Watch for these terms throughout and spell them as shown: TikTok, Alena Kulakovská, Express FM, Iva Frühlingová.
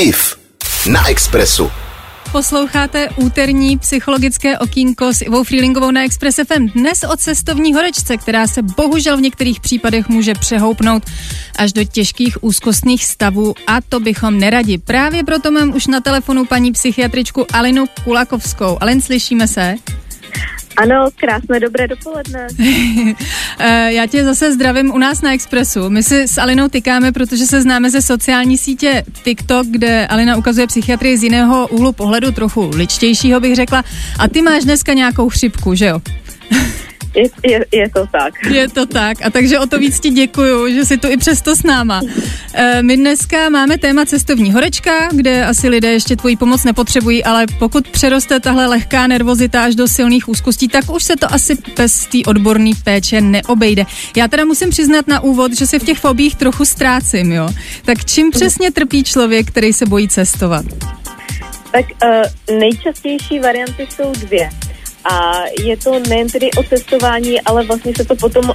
IF na Expressu. Posloucháte úterní psychologické okýnko s Ivou Frühlingovou na Express FM. Dnes o cestovní horečce, která se bohužel v některých případech může přehoupnout až do těžkých úzkostných stavů, a to bychom neradi. Právě proto mám už na telefonu paní psychiatričku Alenu Kulakovskou. Alen, slyšíme se? Ano, krásné, dobré dopoledne. Já tě zase zdravím u nás na Expressu. My si s Alenou tykáme, protože se známe ze sociální sítě TikTok, kde Alena ukazuje psychiatrii z jiného úhlu pohledu, trochu ličtějšího bych řekla. A ty máš dneska nějakou chřipku, že jo? Je to tak. Je to tak. A takže o to víc ti děkuju, že jsi tu i přesto s náma. My dneska máme téma cestovní horečka, kde asi lidé ještě tvoji pomoc nepotřebují, ale pokud přeroste tahle lehká nervozita až do silných úzkostí, tak už se to asi bez té odborné péče neobejde. Já teda musím přiznat na úvod, že se v těch fobích trochu ztrácím, jo? Tak čím přesně trpí člověk, který se bojí cestovat? Tak nejčastější varianty jsou dvě. A je to nejen tedy o cestování, ale vlastně se to potom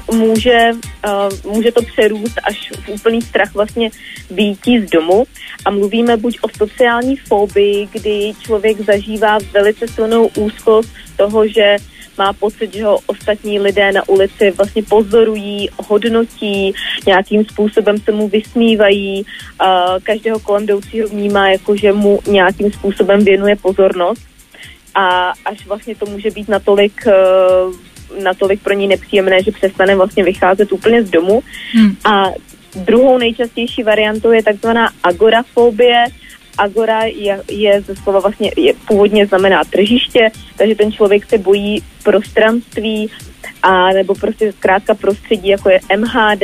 může to přerůst až v úplný strach vlastně výjití z domu. A mluvíme buď o sociální fobii, kdy člověk zažívá velice silnou úzkost toho, že má pocit, že ho ostatní lidé na ulici vlastně pozorují, hodnotí, nějakým způsobem se mu vysmívají, každého kolem jdoucího vnímá, jakože mu nějakým způsobem věnuje pozornost. A až vlastně to může být natolik pro ní nepříjemné, že přestane vlastně vycházet úplně z domu. A druhou nejčastější variantou je takzvaná agorafobie. Agora je ze slova vlastně původně znamená tržiště, takže ten člověk se bojí prostranství a nebo prostě zkrátka prostředí, jako je MHD,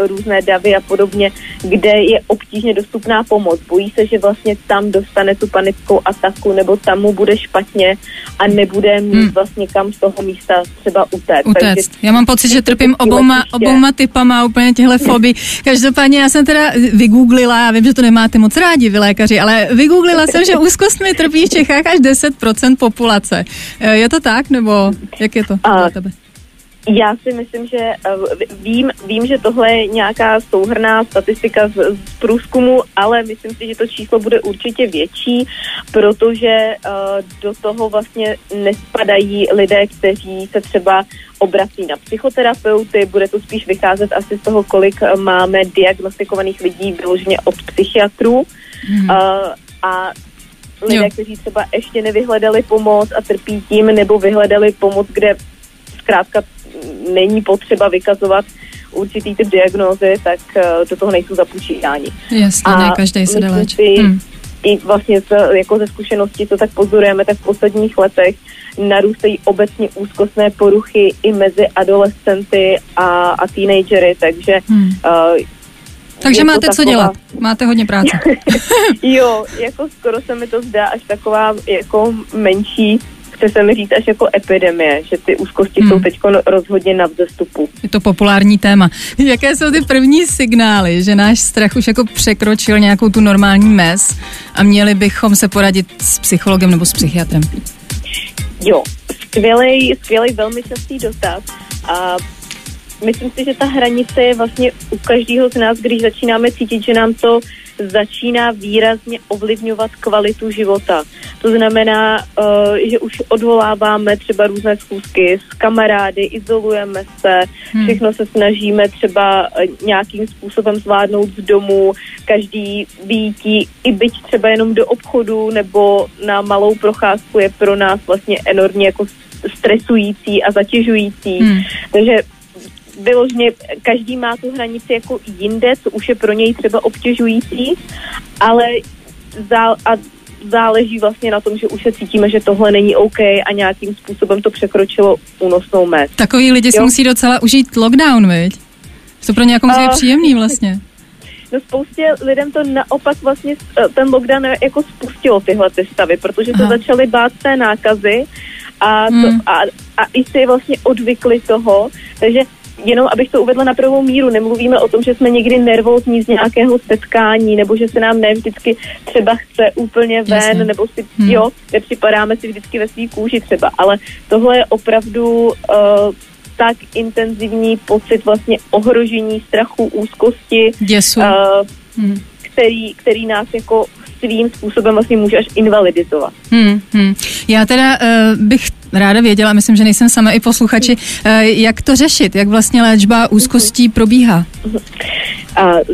různé davy a podobně, kde je obtížně dostupná pomoc. Bojí se, že vlastně tam dostane tu panickou ataku nebo tam mu bude špatně a nebude mít vlastně kam z toho místa třeba utéct. Já mám pocit, že trpím obouma typama úplně těhle fobii. Každopádně já jsem teda vygooglila, já vím, že to nemáte moc rádi vy lékaři, ale vygooglila jsem, že úzkostmi trpí v Čechách až 10% populace. Je to tak, nebo jak je to pro tebe? Já si myslím, že vím, že tohle je nějaká souhrnná statistika z průzkumu, ale myslím si, že to číslo bude určitě větší, protože do toho vlastně nespadají lidé, kteří se třeba obrací na psychoterapeuty, bude to spíš vycházet asi z toho, kolik máme diagnostikovaných lidí vyloženě od psychiatrů a lidé, kteří třeba ještě nevyhledali pomoc a trpí tím, nebo vyhledali pomoc, kde zkrátka není potřeba vykazovat určitý typ diagnózy, tak do toho nejsou započítáni. Jasně, ne, každý se dá léčit. I vlastně jako ze zkušenosti, co tak pozorujeme, tak v posledních letech narůstají obecně úzkostné poruchy i mezi adolescenty a teenagery, takže takže máte co dělat, máte hodně práce. Jo, jako skoro se mi to zdá až taková jako menší, chce se mi říct až jako epidemie, že ty úzkosti jsou teď rozhodně na vzestupu. Je to populární téma. Jaké jsou ty první signály, že náš strach už jako překročil nějakou tu normální mez a měli bychom se poradit s psychologem nebo s psychiatrem? Jo, skvělej, velmi častý dotaz. A myslím si, že ta hranice je vlastně u každého z nás, když začínáme cítit, že nám to začíná výrazně ovlivňovat kvalitu života. To znamená, že už odvoláváme třeba různé schůzky s kamarády, izolujeme se, všechno se snažíme třeba nějakým způsobem zvládnout z domu, každý výjití, i byť třeba jenom do obchodu nebo na malou procházku, je pro nás vlastně enormně jako stresující a zatěžující. Takže vyložně každý má tu hranici jako jinde, co už je pro něj třeba obtěžující, ale záleží vlastně na tom, že už se cítíme, že tohle není OK a nějakým způsobem to překročilo únosnou mez. Takový lidi si musí docela užít lockdown, viď? To pro někoho je příjemný vlastně. No spoustě lidem to naopak vlastně ten lockdown jako spustilo tyhle ty stavy, protože se začali bát té nákazy a i si vlastně odvykli toho, takže jenom abych to uvedla na pravou míru, nemluvíme o tom, že jsme někdy nervózní z nějakého setkání, nebo že se nám ne vždycky třeba chce úplně ven, jasně, nebo si, nepřipadáme si vždycky ve svý kůži třeba, ale tohle je opravdu tak intenzivní pocit vlastně ohrožení, strachu, úzkosti, děsu, který nás jako svým způsobem vlastně může až invalidizovat. Já teda bych ráda věděla, myslím, že nejsem sama i posluchači, jak to řešit, jak vlastně léčba úzkostí probíhá?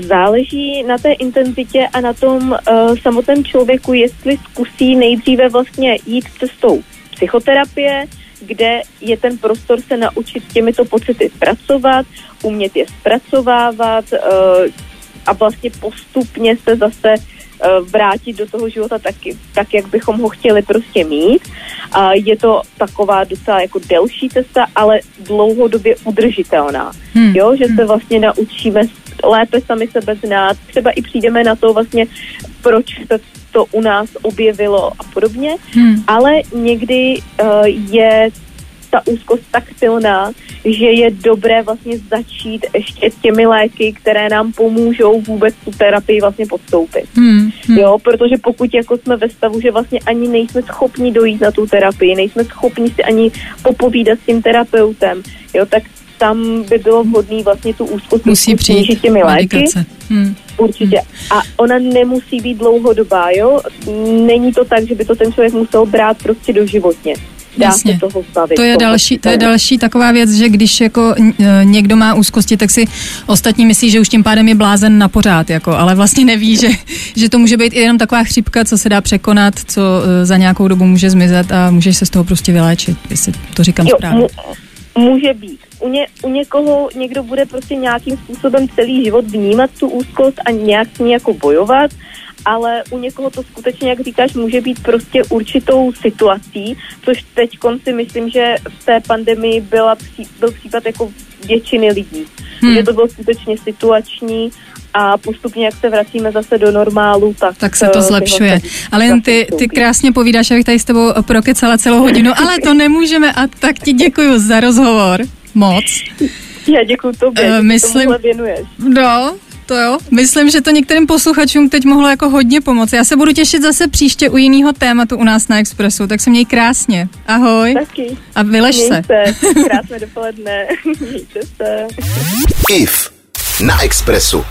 Záleží na té intenzitě a na tom samotném člověku, jestli zkusí nejdříve vlastně jít cestou psychoterapie, kde je ten prostor se naučit těmito pocity pracovat, umět je zpracovávat a vlastně postupně se zase vrátit do toho života taky, tak, jak bychom ho chtěli prostě mít. Je to taková docela jako delší cesta, ale dlouhodobě udržitelná. Jo? Že se vlastně naučíme lépe sami sebe znát, třeba i přijdeme na to vlastně, proč se to u nás objevilo a podobně, ale někdy je ta úzkost tak silná, že je dobré vlastně začít ještě těmi léky, které nám pomůžou vůbec tu terapii vlastně podstoupit. Jo, protože pokud jako jsme ve stavu, že vlastně ani nejsme schopni dojít na tu terapii, nejsme schopni si ani popovídat s tím terapeutem, jo, tak tam by bylo vhodné vlastně tu úzkost snížit těmi léky. Určitě. A ona nemusí být dlouhodobá, jo. Není to tak, že by to ten člověk musel brát prostě doživotně. Jasně. To je další taková věc, že když jako někdo má úzkosti, tak si ostatní myslí, že už tím pádem je blázen na pořád, jako, ale vlastně neví, že to může být i jenom taková chřipka, co se dá překonat, co za nějakou dobu může zmizet a můžeš se z toho prostě vyléčit, jestli to říkám správně. Může být. U někoho někdo bude prostě nějakým způsobem celý život vnímat tu úzkost a nějak s ní jako bojovat, ale u někoho to skutečně, jak říkáš, může být prostě určitou situací, což teďkon si myslím, že v té pandemii byl případ jako většiny lidí. Že to bylo skutečně situační a postupně, jak se vracíme zase do normálu, tak se to zlepšuje. Ale ty krásně povídáš, abych tady s tebou prokecala celou hodinu, ale to nemůžeme a tak ti děkuju za rozhovor. Moc. Já děkuju tobě, tomuhle věnuješ. Myslím, že to některým posluchačům teď mohlo jako hodně pomoci. Já se budu těšit zase příště u jiného tématu u nás na Expressu, tak se měj krásně. Ahoj. Taky. A vylež se. Krásné dopoledne. Mějte se. IF na Expressu.